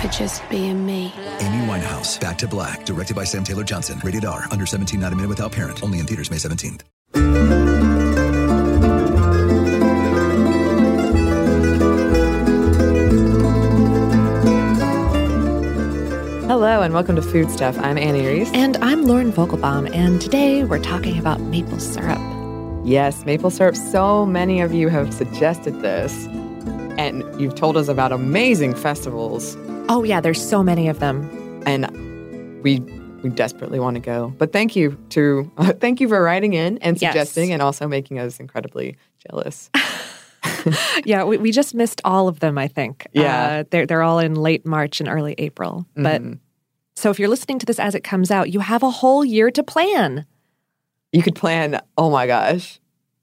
for just being me. Amy Winehouse, Back to Black, directed by Sam Taylor Johnson. Rated R, under 17, not a minute without parent. Only in theaters May 17th. Hello and welcome to Food Stuff. I'm Annie Reese. And I'm Lauren Vogelbaum. And today we're talking about maple syrup. Yes, maple syrup. So many of you have suggested this. And you've told us about amazing festivals. Oh, yeah, there's so many of them. And we desperately want to go. But thank you for writing in and suggesting and also making us incredibly jealous. Yeah, we just missed all of them, I think. Yeah. They're all in late March and early April. But so if you're listening to this as it comes out, you have a whole year to plan. You could plan, oh my gosh,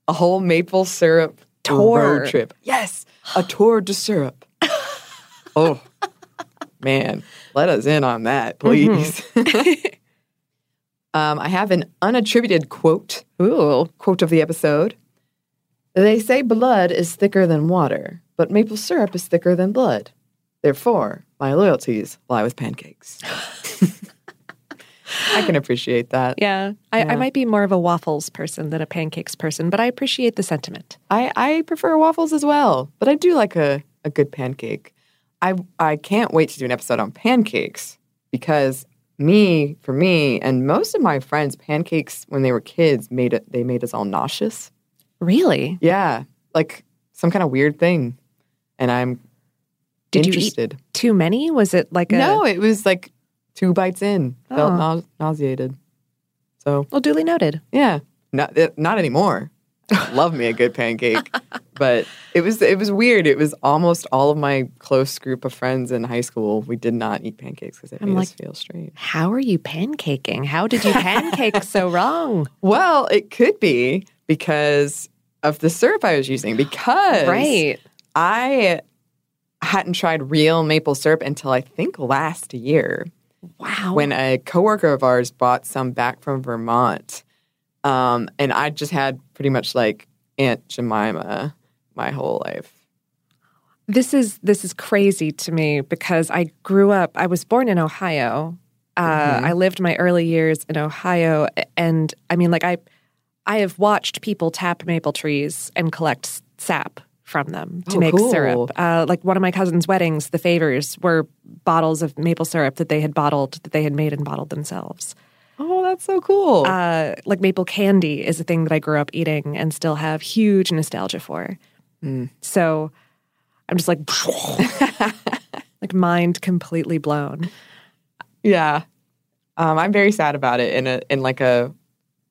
a whole maple syrup tour. Road trip. Yes, a tour de syrup. Oh. Man, let us in on that, please. Mm-hmm. I have an unattributed quote. Ooh. Quote of the episode. They say blood is thicker than water, but maple syrup is thicker than blood. Therefore, my loyalties lie with pancakes. I can appreciate that. Yeah. I might be more of a waffles person than a pancakes person, but I appreciate the sentiment. I prefer waffles as well, but I do like a good pancake. I can't wait to do an episode on pancakes because for me, and most of my friends, pancakes when they were kids made us all nauseous. Really? Yeah, like some kind of weird thing. And I'm interested. Did you eat too many? Was it like a— No, it was like 2 bites in. Oh. Felt nauseated. So well, duly noted. Yeah, not anymore. Love me a good pancake. But it was weird. It was almost all of my close group of friends in high school. We did not eat pancakes because it made us feel strange. How are you pancaking? How did you pancake so wrong? Well, it could be because of the syrup I was using. Because I hadn't tried real maple syrup until I think last year. Wow. When a coworker of ours bought some back from Vermont. And I just had pretty much like Aunt Jemima my whole life. This is crazy to me because I grew up— I was born in Ohio. I lived my early years in Ohio, and I mean, like I have watched people tap maple trees and collect sap from them to make syrup. Like one of my cousin's weddings, the favors were bottles of maple syrup that they had made and bottled themselves. Oh, that's so cool. Like maple candy is a thing that I grew up eating and still have huge nostalgia for. Mm. So I'm just like, like mind completely blown. Yeah. I'm very sad about it in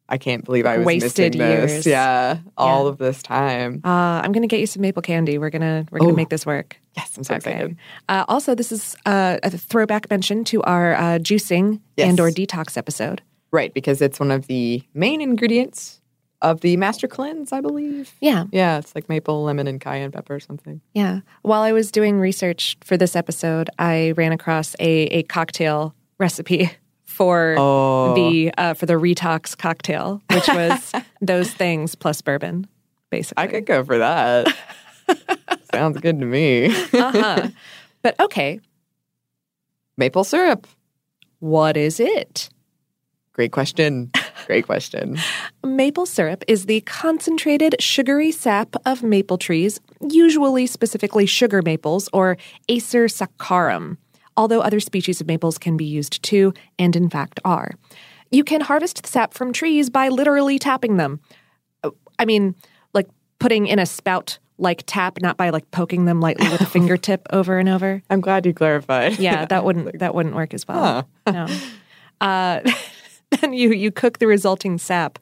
I can't believe I was wasted missing years. This. Yeah, all of this time. I'm going to get you some maple candy. We're gonna make this work. Yes, I'm so excited. Also, this is a throwback mention to our juicing and/or detox episode. Right, because it's one of the main ingredients of the Master Cleanse, I believe. Yeah. Yeah, it's like maple, lemon, and cayenne pepper or something. Yeah. While I was doing research for this episode, I ran across a cocktail recipe for the retox cocktail, which was those things plus bourbon, basically. I could go for that. Sounds good to me. But okay. Maple syrup. What is it? Great question. Maple syrup is the concentrated sugary sap of maple trees, usually specifically sugar maples or Acer saccharum, although other species of maples can be used too, and in fact are. You can harvest the sap from trees by literally tapping them. I mean, like putting in a spout-like tap, not by like poking them lightly with a fingertip over and over. I'm glad you clarified. Yeah, that wouldn't work as well. Huh. No. Then you cook the resulting sap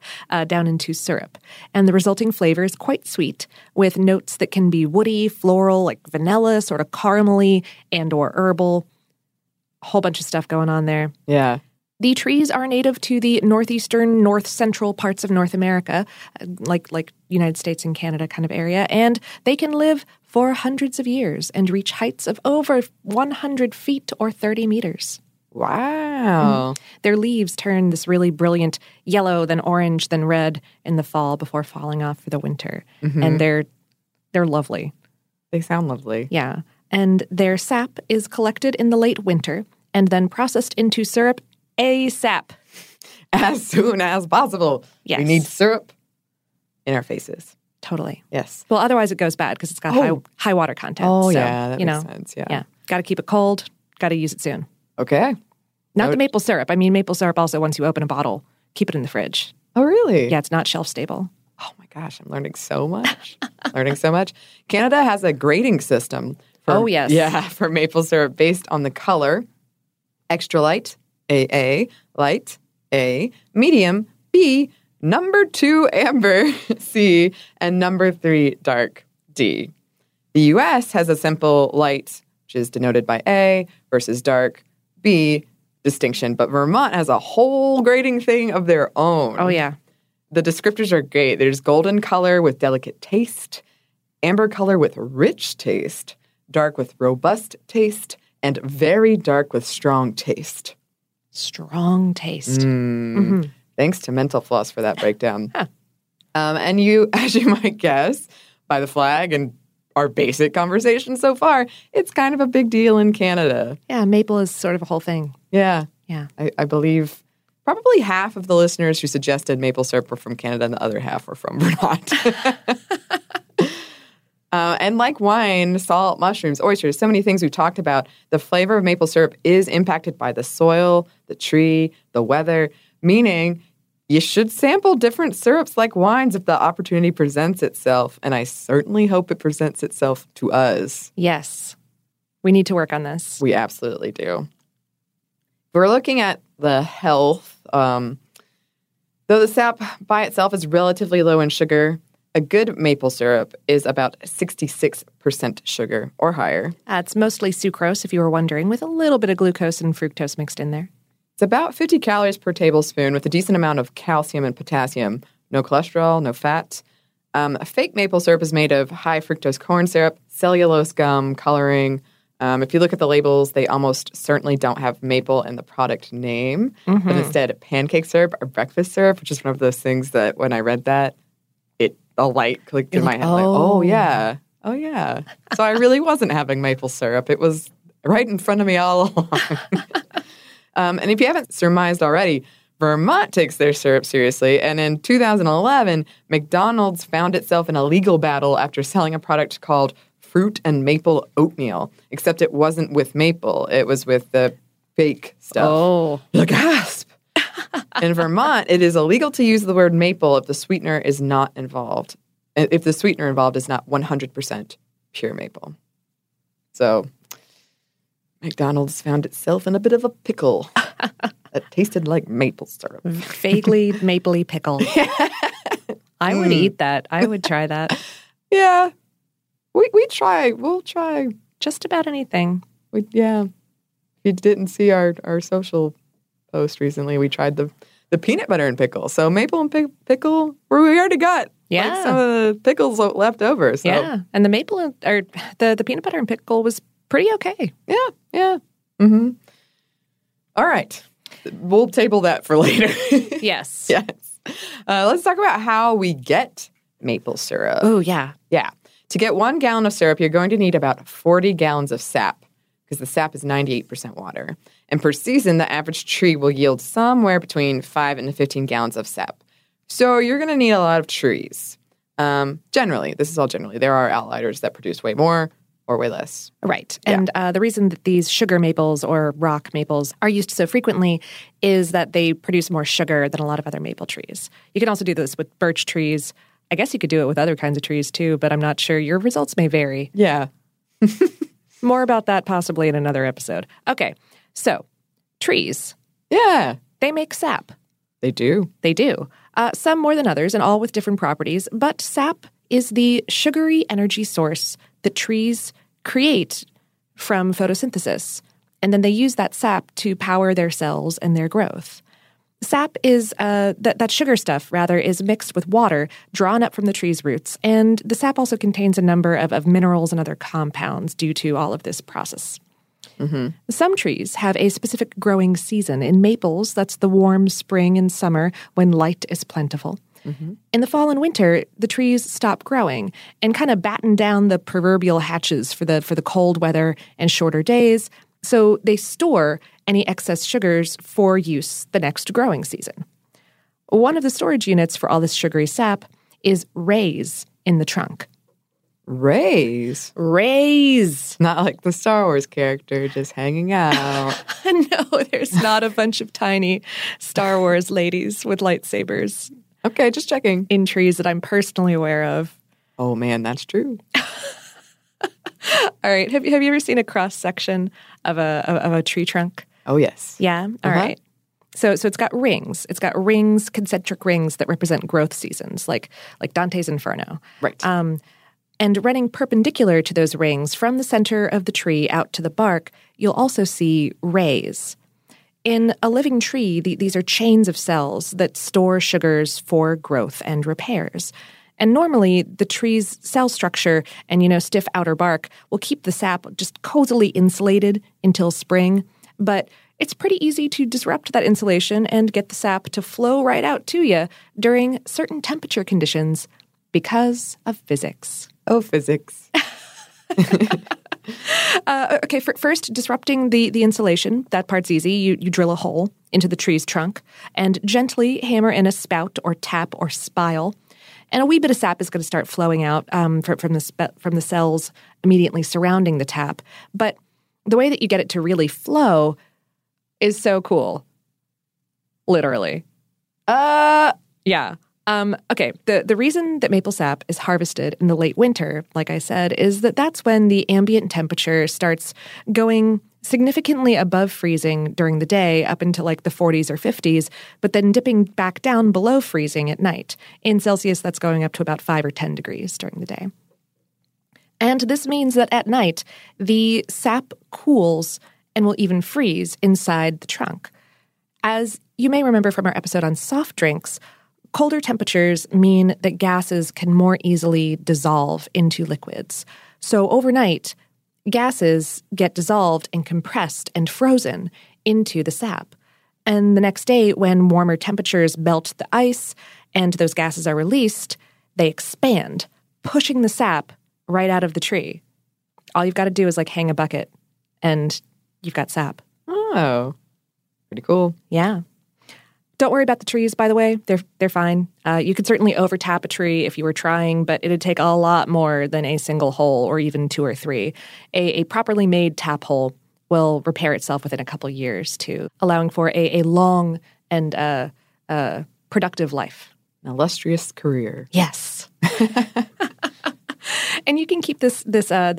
down into syrup, and the resulting flavor is quite sweet, with notes that can be woody, floral, like vanilla, sort of caramelly, and or herbal. Whole bunch of stuff going on there. Yeah. The trees are native to the northeastern, north central parts of North America, like United States and Canada kind of area, and they can live for hundreds of years and reach heights of over 100 feet or 30 meters. Wow. Mm. Their leaves turn this really brilliant yellow, then orange, then red in the fall before falling off for the winter. Mm-hmm. And they're lovely. They sound lovely. Yeah. And their sap is collected in the late winter and then processed into syrup ASAP. As soon as possible. Yes. We need syrup in our faces. Totally. Yes. Well, otherwise it goes bad because it's got high water content. Oh, so, yeah. That makes sense. Yeah. Got to keep it cold. Got to use it soon. Okay. Not the maple syrup. I mean, maple syrup also, once you open a bottle, keep it in the fridge. Oh, really? Yeah, it's not shelf stable. Oh, my gosh. I'm learning so much. Canada has a grading system. For maple syrup based on the color, extra light, AA, light, A, medium, B, number 2, amber, C, and number 3, dark, D. The U.S. has a simple light, which is denoted by A, versus dark, B, distinction. But Vermont has a whole grading thing of their own. Oh, yeah. The descriptors are great. There's golden color with delicate taste, amber color with rich taste, dark with robust taste, and very dark with strong taste. Strong taste. Mm. Mm-hmm. Thanks to Mental Floss for that breakdown. And you, as you might guess, by the flag and our basic conversation so far, it's kind of a big deal in Canada. Yeah, maple is sort of a whole thing. Yeah. Yeah. I believe probably half of the listeners who suggested maple syrup were from Canada and the other half were from Vermont. And like wine, salt, mushrooms, oysters, so many things we've talked about, the flavor of maple syrup is impacted by the soil, the tree, the weather, meaning you should sample different syrups like wines if the opportunity presents itself. And I certainly hope it presents itself to us. Yes. We need to work on this. We absolutely do. We're looking at the health. Though the sap by itself is relatively low in sugar, a good maple syrup is about 66% sugar or higher. It's mostly sucrose, if you were wondering, with a little bit of glucose and fructose mixed in there. It's about 50 calories per tablespoon with a decent amount of calcium and potassium. No cholesterol, no fat. A fake maple syrup is made of high fructose corn syrup, cellulose gum, coloring. If you look at the labels, they almost certainly don't have maple in the product name. Mm-hmm. But instead, pancake syrup or breakfast syrup, which is one of those things that when I read that, a light clicked in my head. Oh, yeah. So I really wasn't having maple syrup. It was right in front of me all along. And if you haven't surmised already, Vermont takes their syrup seriously. And in 2011, McDonald's found itself in a legal battle after selling a product called fruit and maple oatmeal. Except it wasn't with maple. It was with the fake stuff. Oh. The gasp. In Vermont, it is illegal to use the word maple if the sweetener is not involved. If the sweetener involved is not 100% pure maple. So McDonald's found itself in a bit of a pickle that tasted like maple syrup. Vaguely mapley pickle. Yeah. I would eat that. I would try that. Yeah. We'll try. Just about anything. If you didn't see our social post recently, we tried the peanut butter and pickle. So maple and pickle, we already got some of the pickles left over. So. Yeah, and the the peanut butter and pickle was pretty okay. Yeah. Mm-hmm. All right. We'll table that for later. Yes. Let's talk about how we get maple syrup. Oh, yeah. Yeah. To get 1 gallon of syrup, you're going to need about 40 gallons of sap because the sap is 98% water. And per season, the average tree will yield somewhere between 5 and 15 gallons of sap. So you're going to need a lot of trees. Generally, this is all generally. There are outliers that produce way more or way less. Right. Yeah. And the reason that these sugar maples or rock maples are used so frequently is that they produce more sugar than a lot of other maple trees. You can also do this with birch trees. I guess you could do it with other kinds of trees too, but I'm not sure. Your results may vary. Yeah. More about that possibly in another episode. Okay. So, trees. Yeah. They make sap. They do. Some more than others and all with different properties, but sap is the sugary energy source that trees create from photosynthesis, and then they use that sap to power their cells and their growth. Sap is, that sugar stuff, rather, is mixed with water drawn up from the tree's roots, and the sap also contains a number of minerals and other compounds due to all of this process. Mm-hmm. Some trees have a specific growing season. In maples, that's the warm spring and summer when light is plentiful. Mm-hmm. In the fall and winter, the trees stop growing and kind of batten down the proverbial hatches for the cold weather and shorter days. So they store any excess sugars for use the next growing season. One of the storage units for all this sugary sap is rays in the trunk. Rays? Rays. Not like the Star Wars character just hanging out. No, there's not a bunch of tiny Star Wars ladies with lightsabers. Okay, just checking. In trees that I'm personally aware of. Oh, man, that's true. All right. Have you ever seen a cross-section of a tree trunk? Oh, yes. Yeah? All right. So it's got rings. It's got rings, concentric rings that represent growth seasons, like Dante's Inferno. Right. And running perpendicular to those rings from the center of the tree out to the bark, you'll also see rays. In a living tree, these are chains of cells that store sugars for growth and repairs. And normally, the tree's cell structure and, stiff outer bark will keep the sap just cozily insulated until spring. But it's pretty easy to disrupt that insulation and get the sap to flow right out to you during certain temperature conditions because of physics. Oh, physics. Okay, first, disrupting the insulation. That part's easy. You drill a hole into the tree's trunk and gently hammer in a spout or tap or spile. And a wee bit of sap is going to start flowing out from the cells immediately surrounding the tap. But the way that you get it to really flow is so cool. Literally. Yeah. Okay, the reason that maple sap is harvested in the late winter, like I said, is that's when the ambient temperature starts going significantly above freezing during the day up into like the 40s or 50s, but then dipping back down below freezing at night. In Celsius, that's going up to about 5 or 10 degrees during the day. And this means that at night, the sap cools and will even freeze inside the trunk. As you may remember from our episode on soft drinks, colder temperatures mean that gases can more easily dissolve into liquids. So overnight, gases get dissolved and compressed and frozen into the sap. And the next day, when warmer temperatures melt the ice and those gases are released, they expand, pushing the sap right out of the tree. All you've got to do is, hang a bucket, and you've got sap. Oh, pretty cool. Yeah. Don't worry about the trees, by the way. They're fine. You could certainly overtap a tree if you were trying, but it'd take a lot more than a single hole or even two or three. A properly made tap hole will repair itself within a couple years, too, allowing for a long and a productive life. An illustrious career. Yes. And you can keep this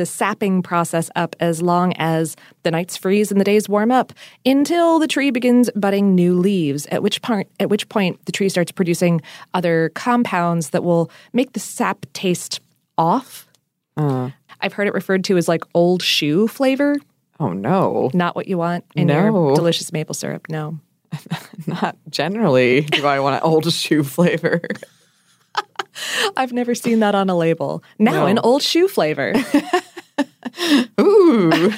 sapping process up as long as the nights freeze and the days warm up, until the tree begins budding new leaves, at which point the tree starts producing other compounds that will make the sap taste off. I've heard it referred to as like old shoe flavor. Oh, no. Not what you want in your delicious maple syrup, no. Not generally do I want an old shoe flavor. I've never seen that on a label. Now, an old shoe flavor. Ooh.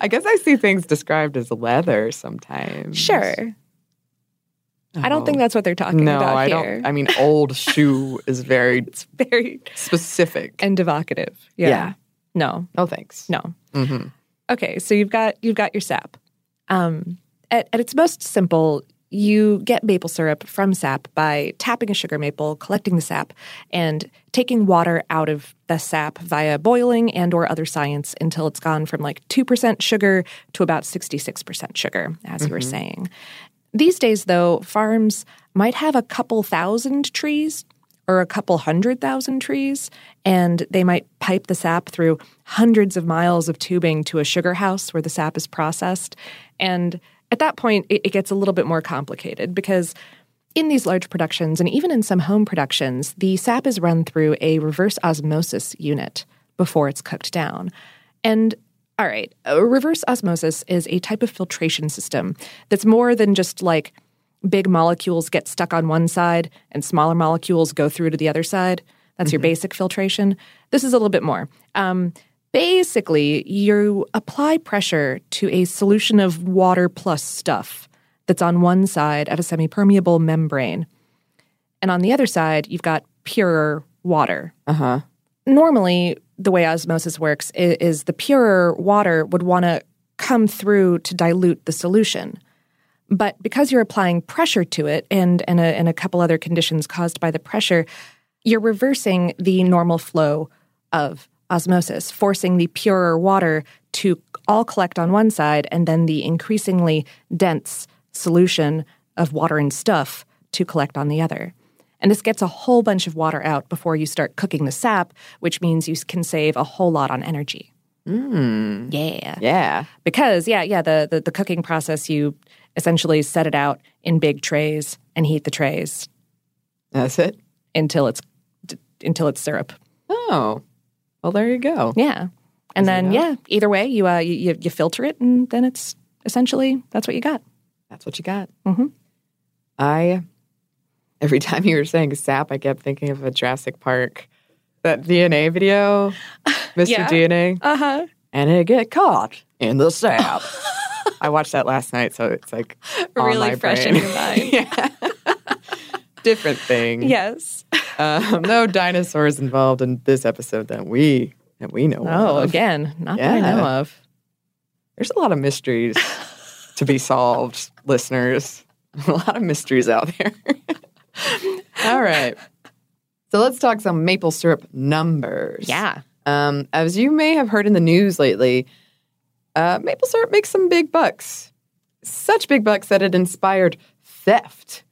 I guess I see things described as leather sometimes. Sure. Oh. I don't think that's what they're talking about here. No, I don't. I mean, old shoe is very specific. And evocative. Yeah. No. Oh, thanks. No. Mm-hmm. Okay, so you've got your sap. At its most simple, you get maple syrup from sap by tapping a sugar maple, collecting the sap, and taking water out of the sap via boiling and or other science until it's gone from like 2% sugar to about 66% sugar, as you were saying. These days, though, farms might have a couple thousand trees or a couple 100,000 trees, and they might pipe the sap through hundreds of miles of tubing to a sugar house where the sap is processed. And at that point, it gets a little bit more complicated because in these large productions and even in some home productions, the sap is run through a reverse osmosis unit before it's cooked down. And all right, reverse osmosis is a type of filtration system that's more than just like big molecules get stuck on one side and smaller molecules go through to the other side. That's your basic filtration. This is a little bit more. Basically, you apply pressure to a solution of water plus stuff that's on one side of a semi-permeable membrane. And on the other side, you've got pure water. Uh-huh. Normally, the way osmosis works is the purer water would want to come through to dilute the solution. But because you're applying pressure to it and a couple other conditions caused by the pressure, you're reversing the normal flow of osmosis, forcing the purer water to all collect on one side and then the increasingly dense solution of water and stuff to collect on the other. And this gets a whole bunch of water out before you start cooking the sap, which means you can save a whole lot on energy. Mm. Yeah. Yeah. Because, the cooking process, you essentially set it out in big trays and heat the trays. That's it? Until it's syrup. Oh. Well, there you go. Yeah. And then, either way, you filter it, and then it's essentially, that's what you got. That's what you got. Mm-hmm. Every time you were saying sap, I kept thinking of a Jurassic Park, that DNA video, Mr. DNA. Uh-huh. And it get caught in the sap. I watched that last night, so it's like really fresh in your mind. Yeah. Different thing. Yes. No dinosaurs involved in this episode that we know of. Oh, again, not that I know of. There's a lot of mysteries to be solved, listeners. A lot of mysteries out there. All right. So let's talk some maple syrup numbers. Yeah. As you may have heard in the news lately, maple syrup makes some big bucks. Such big bucks that it inspired theft.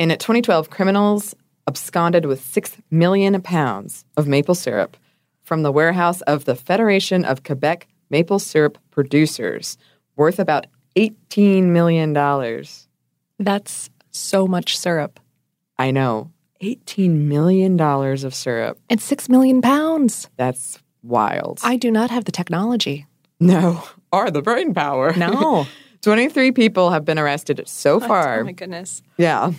And at 2012, criminals absconded with 6 million pounds of maple syrup from the warehouse of the Federation of Quebec Maple Syrup Producers, worth about $18 million. That's so much syrup. I know. $18 million of syrup. And 6 million pounds. That's wild. I do not have the technology. No. Or the brain power. No. 23 people have been arrested so far. Oh, my goodness. Yeah.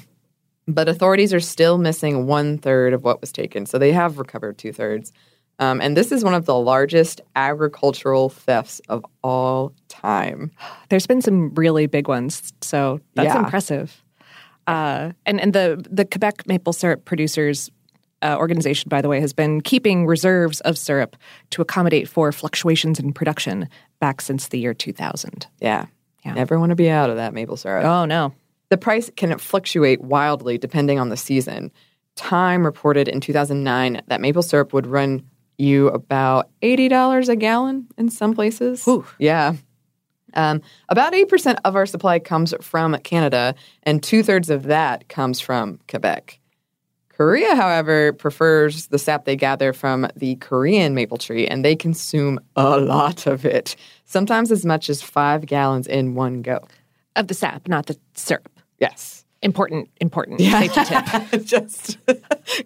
But authorities are still missing one-third of what was taken, so they have recovered two-thirds. And this is one of the largest agricultural thefts of all time. There's been some really big ones, so that's impressive. And the Quebec Maple Syrup Producers organization, by the way, has been keeping reserves of syrup to accommodate for fluctuations in production back since the year 2000. Yeah. Never want to be out of that maple syrup. Oh, no. The price can fluctuate wildly depending on the season. Time reported in 2009 that maple syrup would run you about $80 a gallon in some places. Ooh. Yeah. About 8% of our supply comes from Canada, and 2/3 of that comes from Quebec. Korea, however, prefers the sap they gather from the Korean maple tree, and they consume a lot of it, sometimes as much as 5 gallons in one go. Of the sap, not the syrup. Yes. Important safety tip. Just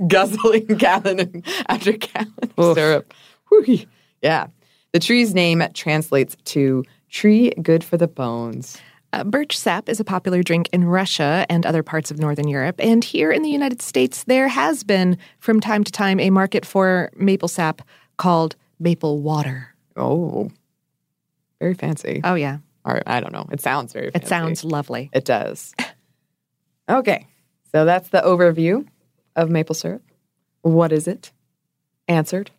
guzzling gallon after gallon of syrup. Whew. Yeah. The tree's name translates to tree good for the bones. Birch sap is a popular drink in Russia and other parts of Northern Europe. And here in the United States, there has been, from time to time, a market for maple sap called maple water. Oh, very fancy. Oh, yeah. Or I don't know. It sounds very fancy. It sounds lovely. It does. Okay. So that's the overview of maple syrup. What is it? Answered.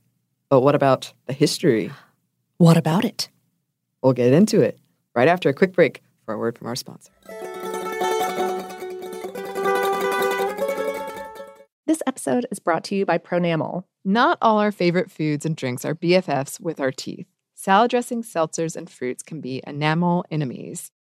But what about the history? What about it? We'll get into it right after a quick break for a word from our sponsor. This episode is brought to you by Pronamel. Not all our favorite foods and drinks are BFFs with our teeth. Salad dressings, seltzers, and fruits can be enamel enemies.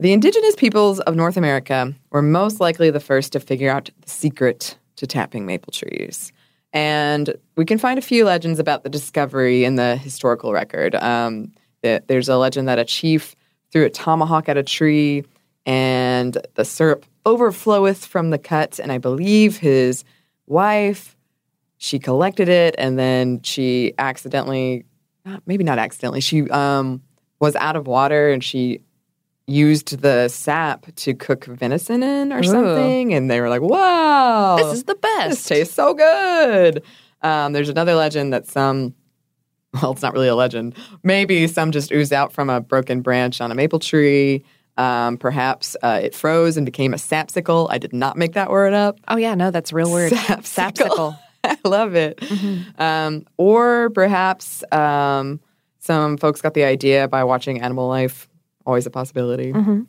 The indigenous peoples of North America were most likely the first to figure out the secret to tapping maple trees. And we can find a few legends about the discovery in the historical record. There's a legend that a chief threw a tomahawk at a tree and the syrup overfloweth from the cut. And I believe his wife, she collected it and then she was out of water and she used the sap to cook venison in or something. And they were like, wow. This is the best. This tastes so good. There's another legend that it's not really a legend. Maybe some just oozed out from a broken branch on a maple tree. Perhaps it froze and became a sapsicle. I did not make that word up. Oh, yeah. No, that's a real word. Sapsicle. I love it. Mm-hmm. Or perhaps some folks got the idea by watching Animal Life. Always a possibility. Mm-hmm.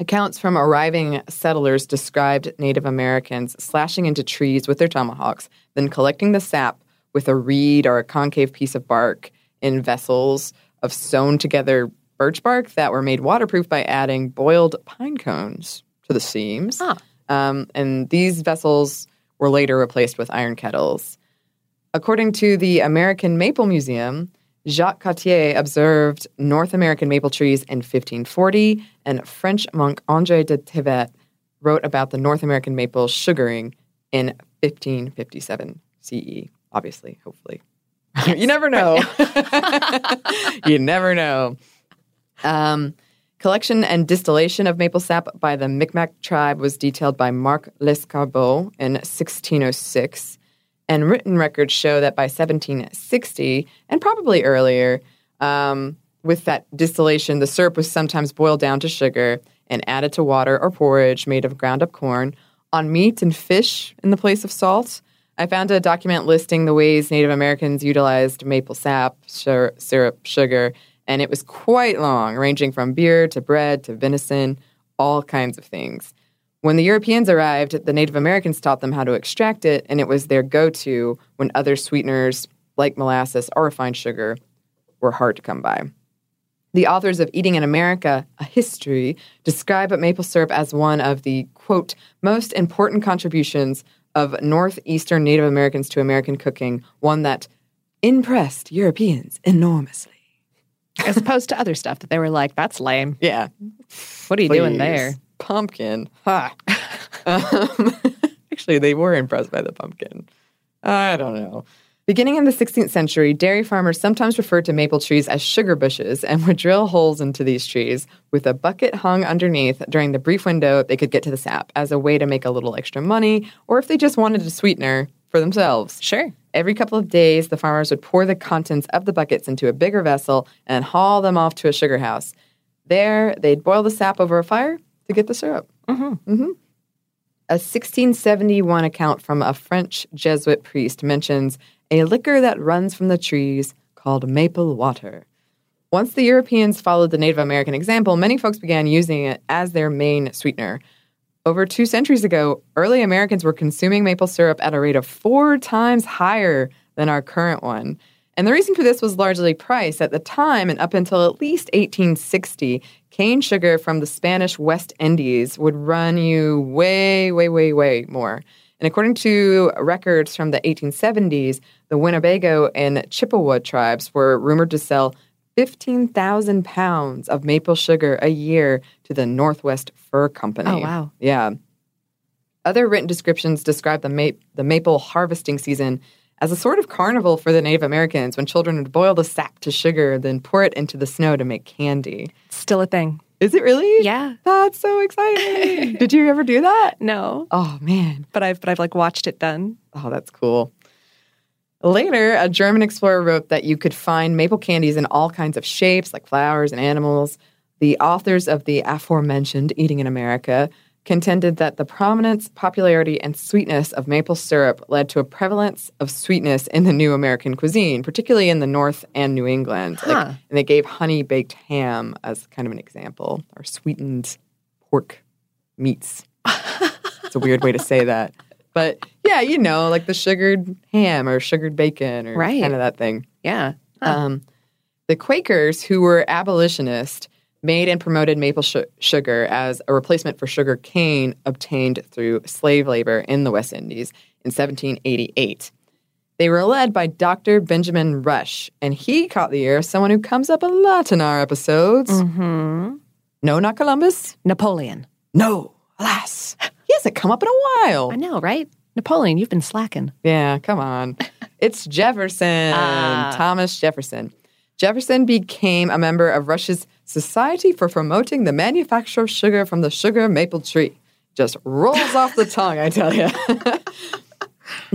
Accounts from arriving settlers described Native Americans slashing into trees with their tomahawks, then collecting the sap with a reed or a concave piece of bark in vessels of sewn-together birch bark that were made waterproof by adding boiled pine cones to the seams. Ah. And these vessels were later replaced with iron kettles. According to the American Maple Museum, Jacques Cartier observed North American maple trees in 1540, and French monk Andre de Tivet wrote about the North American maple sugaring in 1557 CE. Obviously, hopefully. Yes. You never know. You never know. Collection and distillation of maple sap by the Micmac tribe was detailed by Marc Lescarbot in 1606. And written records show that by 1760, and probably earlier, with that distillation, the syrup was sometimes boiled down to sugar and added to water or porridge made of ground-up corn, on meat and fish in the place of salt. I found a document listing the ways Native Americans utilized maple sap, syrup, sugar, and it was quite long, ranging from beer to bread to venison, all kinds of things. When the Europeans arrived, the Native Americans taught them how to extract it, and it was their go-to when other sweeteners, like molasses or refined sugar, were hard to come by. The authors of Eating in America, A History, describe maple syrup as one of the, quote, most important contributions of Northeastern Native Americans to American cooking, one that impressed Europeans enormously. As opposed to other stuff that they were like, that's lame. Yeah. What are you doing there? Pumpkin. Ha. Actually, they were impressed by the pumpkin. I don't know. Beginning in the 16th century, dairy farmers sometimes referred to maple trees as sugar bushes and would drill holes into these trees with a bucket hung underneath during the brief window they could get to the sap as a way to make a little extra money, or if they just wanted a sweetener for themselves. Sure. Every couple of days, the farmers would pour the contents of the buckets into a bigger vessel and haul them off to a sugar house. There, they'd boil the sap over a fire to get the syrup. Mm-hmm. Mm-hmm. A 1671 account from a French Jesuit priest mentions a liquor that runs from the trees called maple water. Once the Europeans followed the Native American example, many folks began using it as their main sweetener. Over 2 centuries ago, early Americans were consuming maple syrup at a rate of 4 times higher than our current one. And the reason for this was largely price. At the time, and up until at least 1860, cane sugar from the Spanish West Indies would run you way, way, way, way more. And according to records from the 1870s, the Winnebago and Chippewa tribes were rumored to sell 15,000 pounds of maple sugar a year to the Northwest Fur Company. Oh, wow. Yeah. Other written descriptions describe the maple harvesting season as a sort of carnival for the Native Americans, when children would boil the sap to sugar, then pour it into the snow to make candy. Still a thing. Is it really? Yeah. That's so exciting. Did you ever do that? No. Oh, man. But I've like watched it done. Oh, that's cool. Later, a German explorer wrote that you could find maple candies in all kinds of shapes, like flowers and animals. The authors of the aforementioned Eating in America contended that the prominence, popularity, and sweetness of maple syrup led to a prevalence of sweetness in the new American cuisine, particularly in the North and New England. Huh. And they gave honey-baked ham as kind of an example, or sweetened pork meats. It's a weird way to say that. But, yeah, you know, like the sugared ham or sugared bacon or kind of that thing. Yeah. Huh. The Quakers, who were abolitionists, made and promoted maple sugar as a replacement for sugar cane obtained through slave labor in the West Indies in 1788. They were led by Dr. Benjamin Rush, and he caught the ear of someone who comes up a lot in our episodes. Mm-hmm. No, not Columbus. Napoleon. No, alas. He hasn't come up in a while. I know, right? Napoleon, you've been slacking. Yeah, come on. It's Jefferson. Thomas Jefferson. Jefferson became a member of Rush's Society for Promoting the Manufacture of Sugar from the Sugar Maple Tree. Just rolls off the tongue, I tell you.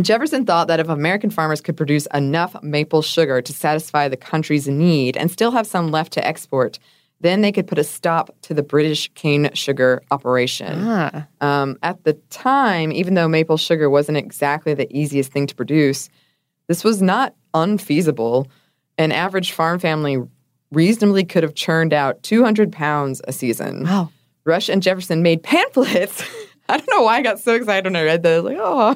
Jefferson thought that if American farmers could produce enough maple sugar to satisfy the country's need and still have some left to export, then they could put a stop to the British cane sugar operation. Ah. At the time, even though maple sugar wasn't exactly the easiest thing to produce, this was not unfeasible. An average farm family reasonably could have churned out 200 pounds a season. Wow. Rush and Jefferson made pamphlets. I don't know why I got so excited when I read those. Like, oh.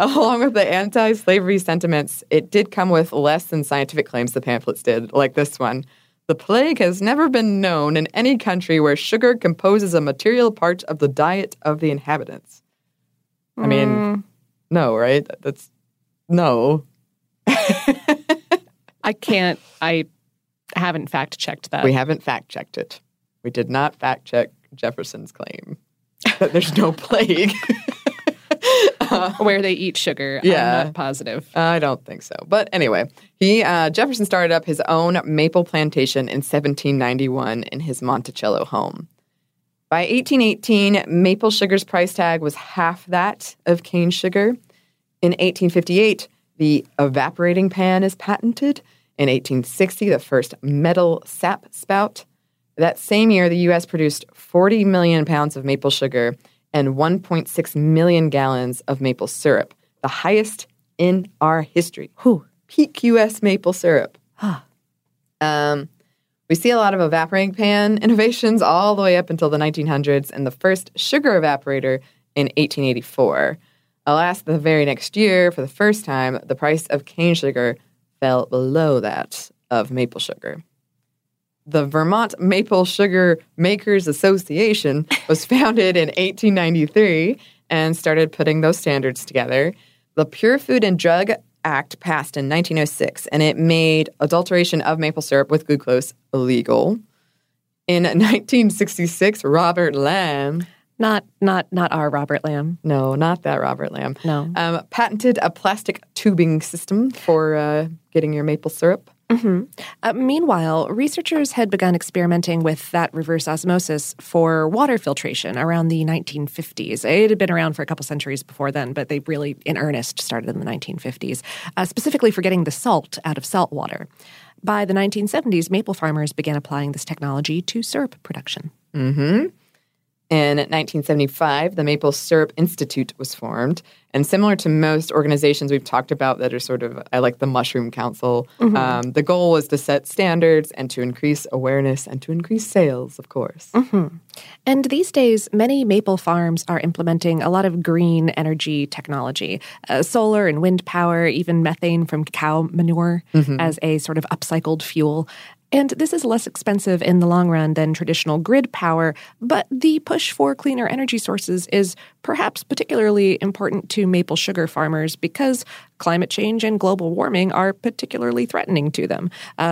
Along with the anti-slavery sentiments, it did come with less than scientific claims the pamphlets did, like this one. The plague has never been known in any country where sugar composes a material part of the diet of the inhabitants. I mean, no, right? That's, no. I can't, I haven't fact-checked that. We haven't fact-checked it. We did not fact-check Jefferson's claim that there's no plague. Where they eat sugar. Yeah. I'm not positive. I don't think so. But anyway, Jefferson started up his own maple plantation in 1791 in his Monticello home. By 1818, maple sugar's price tag was half that of cane sugar. In 1858, the evaporating pan is patented. In 1860, the first metal sap spout. That same year, the U.S. produced 40 million pounds of maple sugar and 1.6 million gallons of maple syrup, the highest in our history. Whew. Peak U.S. maple syrup. Huh. We see a lot of evaporating pan innovations all the way up until the 1900s and the first sugar evaporator in 1884. Alas, the very next year, for the first time, the price of cane sugar fell below that of maple sugar. The Vermont Maple Sugar Makers Association was founded in 1893 and started putting those standards together. The Pure Food and Drug Act passed in 1906, and it made adulteration of maple syrup with glucose illegal. In 1966, Robert Lamb... Not our Robert Lamb. No, not that Robert Lamb. No. Patented a plastic tubing system for getting your maple syrup. Mm-hmm. Meanwhile, researchers had begun experimenting with that reverse osmosis for water filtration around the 1950s. It had been around for a couple centuries before then, but they really, in earnest, started in the 1950s, specifically for getting the salt out of salt water. By the 1970s, maple farmers began applying this technology to syrup production. Mm-hmm. In 1975, the Maple Syrup Institute was formed. And similar to most organizations we've talked about that are sort of, I like the Mushroom Council, mm-hmm. The goal was to set standards and to increase awareness and to increase sales, of course. Mm-hmm. And these days, many maple farms are implementing a lot of green energy technology, solar and wind power, even methane from cow manure mm-hmm. as a sort of upcycled fuel. And this is less expensive in the long run than traditional grid power, but the push for cleaner energy sources is perhaps particularly important to maple sugar farmers because climate change and global warming are particularly threatening to them.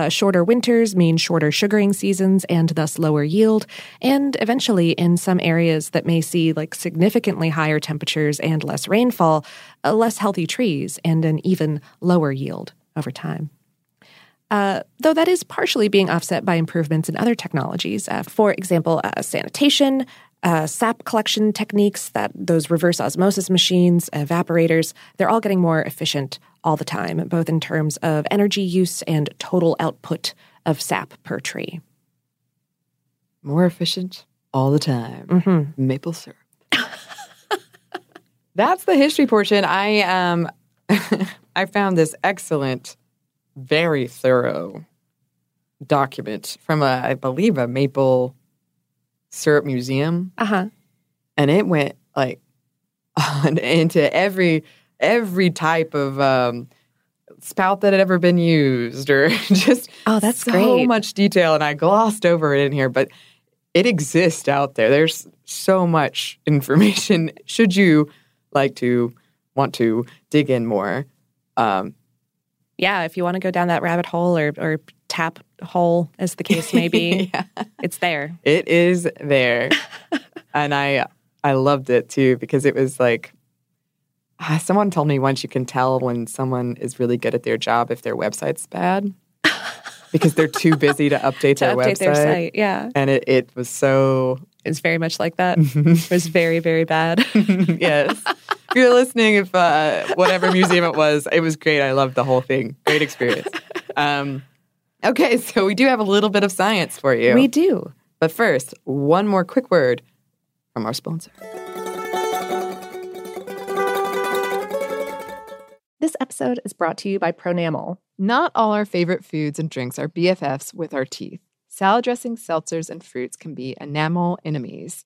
Shorter winters mean shorter sugaring seasons and thus lower yield, and eventually in some areas that may see like significantly higher temperatures and less rainfall, less healthy trees and an even lower yield over time. Though that is partially being offset by improvements in other technologies. For example, sanitation, sap collection techniques, those reverse osmosis machines, evaporators, they're all getting more efficient all the time, both in terms of energy use and total output of sap per tree. More efficient all the time. Mm-hmm. Maple syrup. That's the history portion. I found this excellent... very thorough document from, I believe, a maple syrup museum. Uh-huh. And it went, like, on into every type of spout that had ever been used or just that's so great. Much detail. And I glossed over it in here, but it exists out there. There's so much information. Should you want to dig in more, yeah, if you want to go down that rabbit hole or tap hole, as the case may be, yeah. It's there. It is there. And I loved it, too, because it was like someone told me once you can tell when someone is really good at their job if their website's bad because they're too busy to update their website. Yeah. And it was so... It's very much like that. It was very, very bad. Yes. If you're listening, if whatever museum it was great. I loved the whole thing. Great experience. Okay, so we do have a little bit of science for you. We do. But first, one more quick word from our sponsor. This episode is brought to you by Pronamel. Not all our favorite foods and drinks are BFFs with our teeth. salad dressings, seltzers, and fruits can be enamel enemies.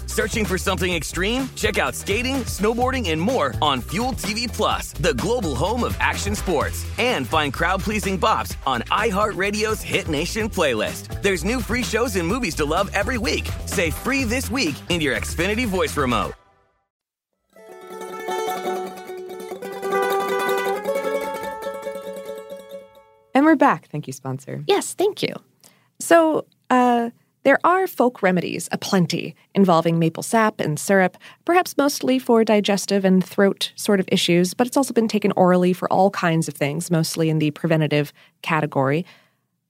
Searching for something extreme? Check out skating, snowboarding, and more on Fuel TV Plus, the global home of action sports. And find crowd-pleasing bops on iHeartRadio's Hit Nation playlist. There's new free shows and movies to love every week. Say free this week in your Xfinity voice remote. And we're back. Thank you, sponsor. Yes, thank you. So, there are folk remedies aplenty involving maple sap and syrup, perhaps mostly for digestive and throat sort of issues, but it's also been taken orally for all kinds of things, mostly in the preventative category.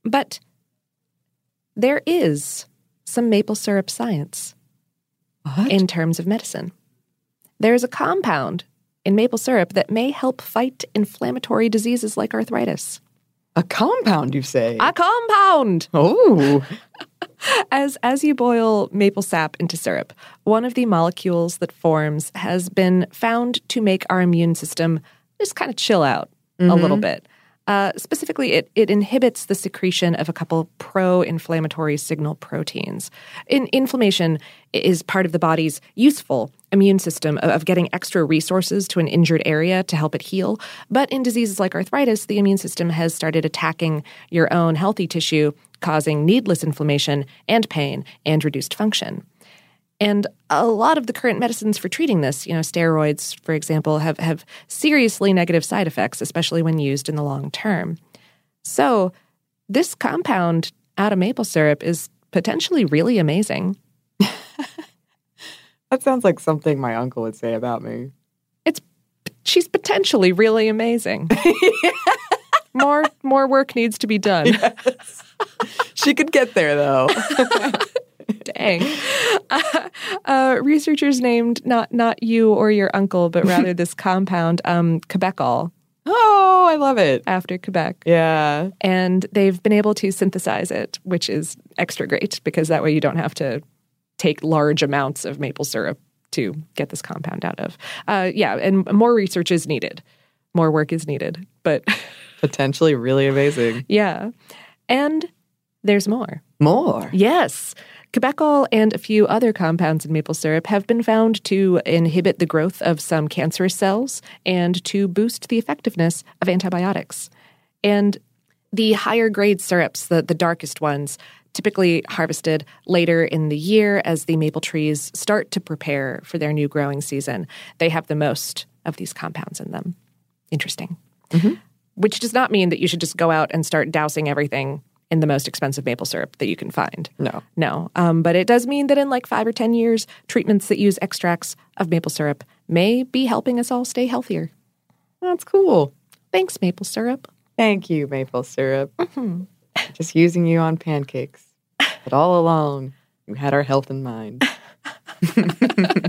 But there is some maple syrup science in terms of medicine. There is a compound in maple syrup that may help fight inflammatory diseases like arthritis. A compound, you say? A compound! Oh! As you boil maple sap into syrup, one of the molecules that forms has been found to make our immune system just kind of chill out a little bit. Specifically, it inhibits the secretion of a couple pro-inflammatory signal proteins. Inflammation is part of the body's useful immune system of getting extra resources to an injured area to help it heal. But in diseases like arthritis, the immune system has started attacking your own healthy tissue, causing needless inflammation and pain and reduced function. And a lot of the current medicines for treating this, steroids, for example, have seriously negative side effects, especially when used in the long term. So this compound out of maple syrup is potentially really amazing. That sounds like something my uncle would say about me. She's potentially really amazing. More work needs to be done. Yes. She could get there, though. Dang. Researchers named not you or your uncle, but rather this compound, Quebecol. Oh, I love it. After Quebec. Yeah. And they've been able to synthesize it, which is extra great because that way you don't have to take large amounts of maple syrup to get this compound out of. And more research is needed. More work is needed, but... Potentially really amazing. Yeah. And there's more. More? Yes. Quebecol and a few other compounds in maple syrup have been found to inhibit the growth of some cancerous cells and to boost the effectiveness of antibiotics. And the higher grade syrups, the darkest ones, typically harvested later in the year as the maple trees start to prepare for their new growing season. They have the most of these compounds in them. Interesting. Mm-hmm. Which does not mean that you should just go out and start dousing everything in the most expensive maple syrup that you can find. No. No. But it does mean that in like 5 or 10 years, treatments that use extracts of maple syrup may be helping us all stay healthier. That's cool. Thanks, maple syrup. Thank you, maple syrup. Mm-hmm. Just using you on pancakes. But all along, we had our health in mind. It kind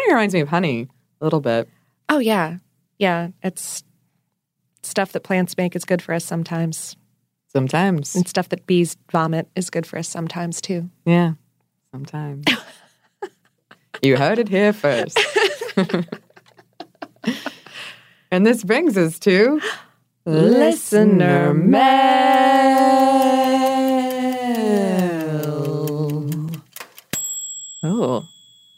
of reminds me of honey a little bit. Oh, yeah. Yeah. It's stuff that plants make is good for us sometimes. Sometimes. And stuff that bees vomit is good for us sometimes, too. Yeah. Sometimes. You heard it here first. And this brings us to... Listener Mail. Oh,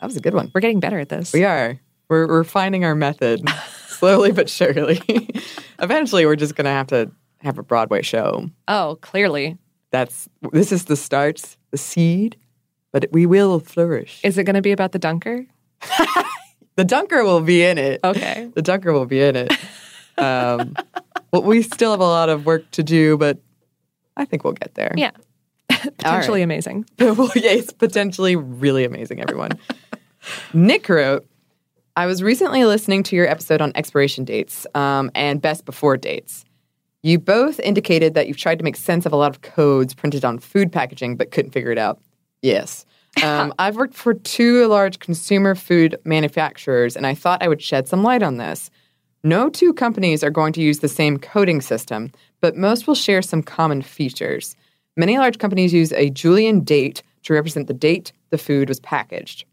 that was a good one. We're getting better at this. We are. We're refining our method slowly but surely. Eventually, we're just going to have a Broadway show. Oh, clearly. This is the start, the seed, but we will flourish. Is it going to be about the dunker? The dunker will be in it. Okay. The dunker will be in it. Well, we still have a lot of work to do, but I think we'll get there. Yeah. Potentially amazing. Well, yeah, it's potentially really amazing, everyone. Nick wrote, I was recently listening to your episode on expiration dates and best before dates. You both indicated that you've tried to make sense of a lot of codes printed on food packaging but couldn't figure it out. Yes. I've worked for two large consumer food manufacturers, and I thought I would shed some light on this. No two companies are going to use the same coding system, but most will share some common features. Many large companies use a Julian date to represent the date the food was packaged.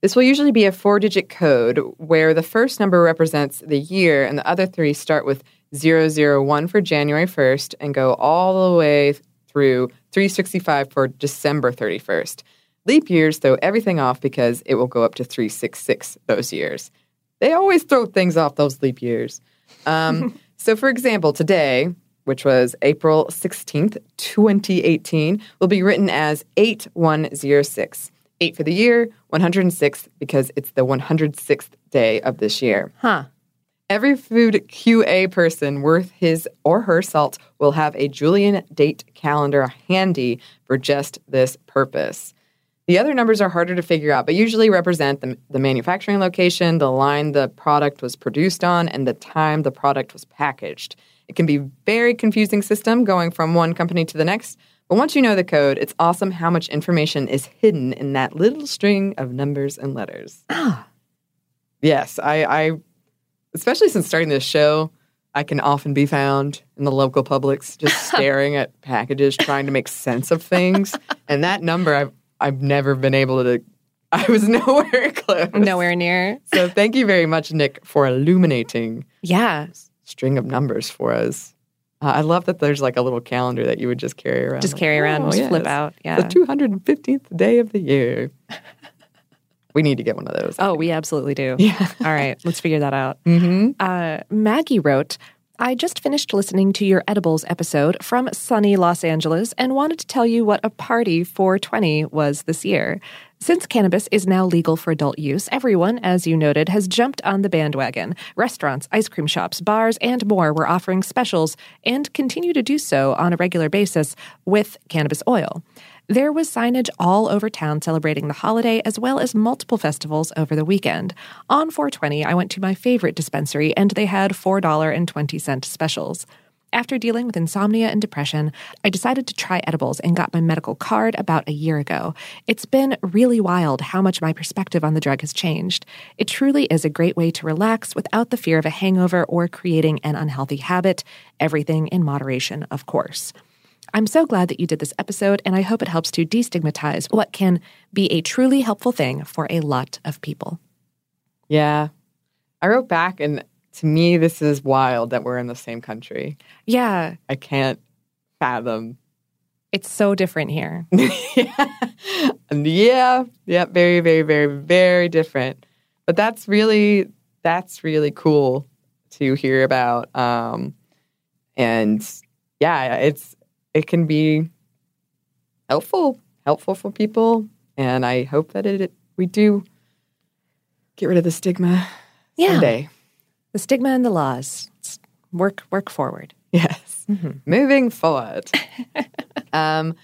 This will usually be a 4-digit code where the first number represents the year and the other three start with 001 for January 1st and go all the way through 365 for December 31st. Leap years throw everything off because it will go up to 366 those years. They always throw things off those leap years. So, for example, today, which was April 16th, 2018, will be written as 8106. 8 for the year, 106, because it's the 106th day of this year. Huh. Every food QA person worth his or her salt will have a Julian date calendar handy for just this purpose. The other numbers are harder to figure out, but usually represent the manufacturing location, the line the product was produced on, and the time the product was packaged. It can be a very confusing system going from one company to the next, but once you know the code, it's awesome how much information is hidden in that little string of numbers and letters. Ah. Yes, I especially since starting this show, I can often be found in the local Publix just staring at packages, trying to make sense of things, and that number I've never been able to... I was nowhere close. Nowhere near. So thank you very much, Nick, for illuminating string of numbers for us. I love that there's like a little calendar that you would just carry around. Just carry around and flip out. Yeah. The 215th day of the year. We need to get one of those. Oh, we absolutely do. Yeah. All right. Let's figure that out. Mm-hmm. Maggie wrote... I just finished listening to your edibles episode from sunny Los Angeles and wanted to tell you what a party 420 was this year. Since cannabis is now legal for adult use, everyone, as you noted, has jumped on the bandwagon. Restaurants, ice cream shops, bars, and more were offering specials and continue to do so on a regular basis with cannabis oil. There was signage all over town celebrating the holiday, as well as multiple festivals over the weekend. On 420, I went to my favorite dispensary, and they had $4.20 specials. After dealing with insomnia and depression, I decided to try edibles and got my medical card about a year ago. It's been really wild how much my perspective on the drug has changed. It truly is a great way to relax without the fear of a hangover or creating an unhealthy habit. Everything in moderation, of course. I'm so glad that you did this episode, and I hope it helps to destigmatize what can be a truly helpful thing for a lot of people. Yeah. I wrote back, and to me, this is wild that we're in the same country. Yeah. I can't fathom. It's so different here. Yeah. Very, very, very, very different. But that's really cool to hear about. And yeah, it can be helpful for people. And I hope that we do get rid of the stigma someday. The stigma and the laws. Work forward. Yes. Mm-hmm. Moving forward. But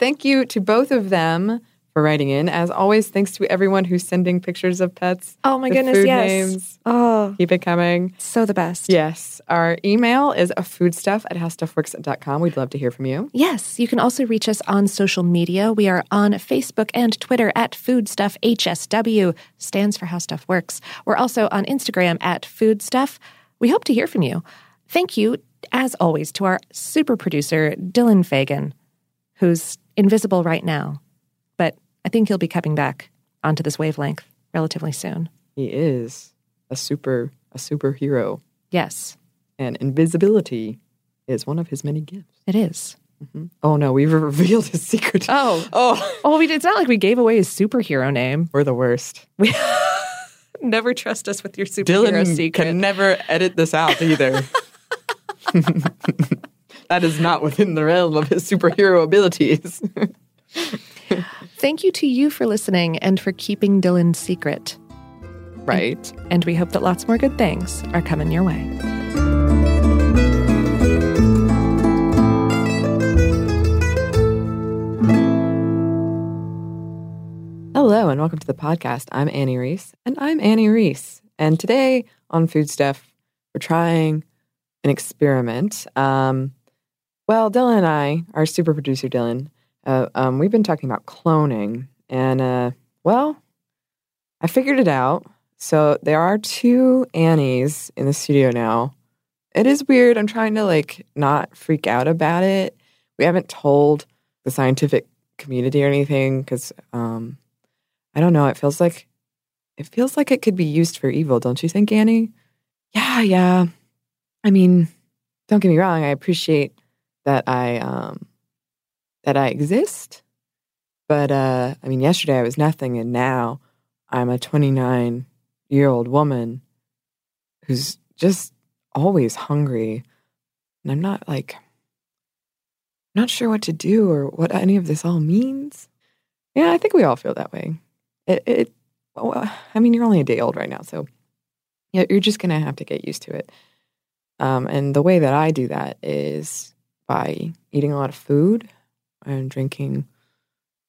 thank you to both of them for writing in. As always, thanks to everyone who's sending pictures of pets. Oh, my goodness, yes. Names. Oh. Keep it coming. So the best. Yes. Our email is foodstuff@howstuffworks.com. We'd love to hear from you. Yes. You can also reach us on social media. We are on Facebook and Twitter @FoodStuffHSW. Stands for How Stuff Works. We're also on Instagram @FoodStuff. We hope to hear from you. Thank you, as always, to our super producer, Dylan Fagan, who's invisible right now. But I think he'll be coming back onto this wavelength relatively soon. He is a superhero. Yes. And invisibility is one of his many gifts. It is. Mm-hmm. Oh, no, we've revealed his secret. Oh. Well, it's not like we gave away his superhero name. We're the worst. Never trust us with your superhero secret. Dylan can never edit this out either. That is not within the realm of his superhero abilities. Thank you to you for listening and for keeping Dylan secret. Right. And we hope that lots more good things are coming your way. Hello and welcome to the podcast. I'm Annie Reese. And I'm Annie Reese. And today on Food Stuff, we're trying an experiment. Dylan and I, our super producer Dylan, we've been talking about cloning, and, I figured it out. So there are two Annies in the studio now. It is weird. I'm trying to, not freak out about it. We haven't told the scientific community or anything because, I don't know. It feels like it could be used for evil. Don't you think, Annie? Yeah. I mean, don't get me wrong. I appreciate that I exist, but yesterday I was nothing, and now I'm a 29-year-old woman who's just always hungry, and I'm not sure what to do or what any of this all means. Yeah, I think we all feel that way. You're only a day old right now, so yeah, you're just gonna have to get used to it. And the way that I do that is by eating a lot of food. I'm drinking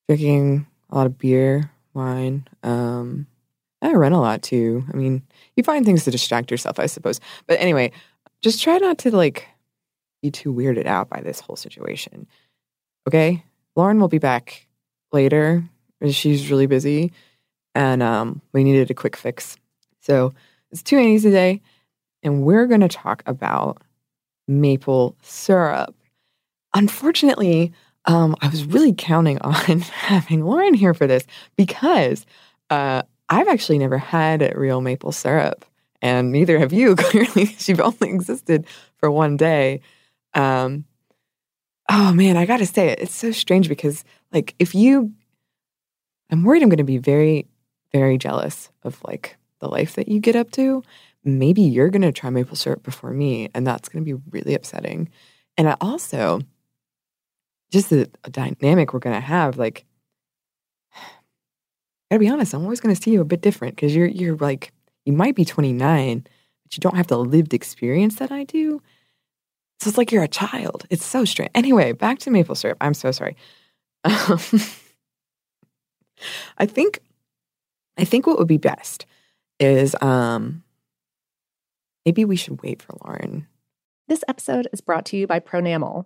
a lot of beer, wine. I run a lot, too. I mean, you find things to distract yourself, I suppose. But anyway, just try not to, be too weirded out by this whole situation. Okay? Lauren will be back later. She's really busy, and we needed a quick fix. So it's 2 Annies today, and we're going to talk about maple syrup. Unfortunately, I was really counting on having Lauren here for this because I've actually never had real maple syrup, and neither have you, clearly. She've only existed for one day. I got to say it. It's so strange because, I'm worried I'm going to be very, very jealous of, the life that you get up to. Maybe you're going to try maple syrup before me, and that's going to be really upsetting. And I also... just the dynamic we're going to have, I gotta be honest, I'm always going to see you a bit different because you're you might be 29, but you don't have the lived experience that I do. So it's like you're a child. It's so strange. Anyway, back to maple syrup. I'm so sorry. I think what would be best is maybe we should wait for Lauren. This episode is brought to you by Pronamel.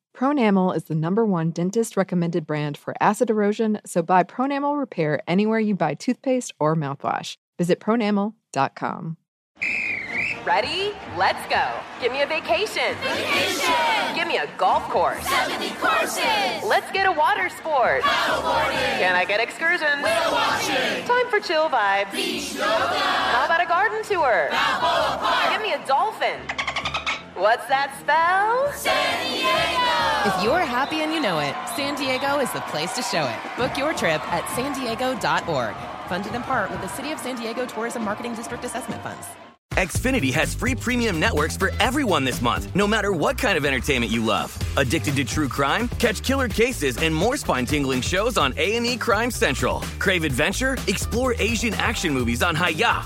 Pronamel is the #1 dentist-recommended brand for acid erosion, so buy Pronamel Repair anywhere you buy toothpaste or mouthwash. Visit Pronamel.com. Ready? Let's go. Give me a vacation. Vacation. Give me a golf course. 70 courses. Let's get a water sport. Paddleboarding. Can I get excursions? Whale watching. Time for chill vibes. Beach yoga. How about a garden tour? Balboa Park. Give me a dolphin. What's that spell? San Diego. If you're happy and you know it, San Diego is the place to show it. Book your trip at sandiego.org. Funded in part with the City of San Diego Tourism Marketing District Assessment Funds. Xfinity has free premium networks for everyone this month, no matter what kind of entertainment you love. Addicted to true crime? Catch killer cases and more spine-tingling shows on A&E Crime Central. Crave adventure? Explore Asian action movies on Hayah.